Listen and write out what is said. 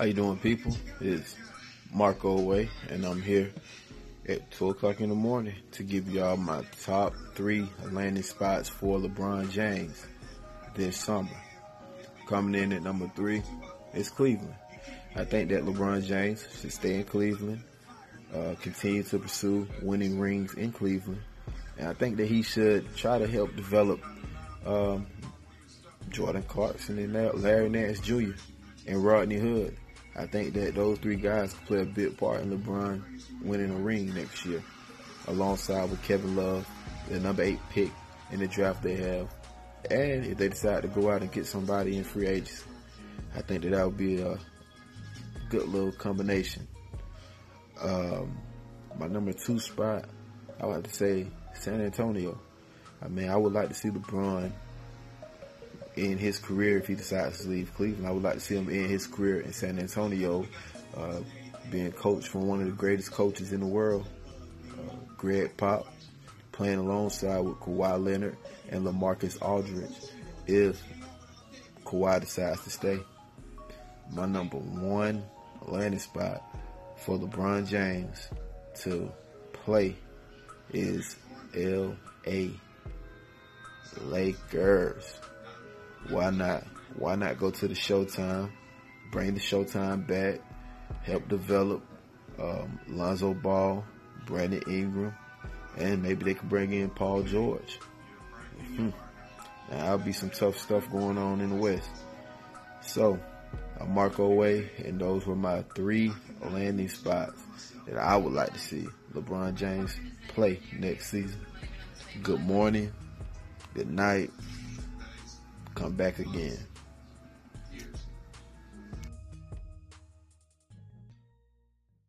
How you doing, people? It's Marco Way, and I'm here at 2 o'clock in the morning to give y'all my top 3 landing spots for LeBron James this summer. Coming in at number 3 is Cleveland. I think that LeBron James should stay in Cleveland, continue to pursue winning rings in Cleveland, and I think that he should try to help develop Jordan Clarkson and Larry Nance Jr. and Rodney Hood. I think that those 3 guys could play a big part in LeBron winning a ring next year, alongside with Kevin Love, the number 8 pick in the draft they have. And if they decide to go out and get somebody in free agency, I think that would be a good little combination. My number 2 spot, I would have to say San Antonio. I mean, I would like to see LeBron in his career, if he decides to leave Cleveland, I would like to see him in his career in San Antonio, being coached from one of the greatest coaches in the world, Greg Pop, playing alongside with Kawhi Leonard and LaMarcus Aldridge, if Kawhi decides to stay. My number 1 landing spot for LeBron James to play is L.A. Lakers. Why not? Why not go to the Showtime, bring the Showtime back, help develop Lonzo Ball, Brandon Ingram, and maybe they can bring in Paul George. Now, that'll be some tough stuff going on in the West. So, I'm Marco Way, and those were my 3 landing spots that I would like to see LeBron James play next season. Good morning, good night. Come back again.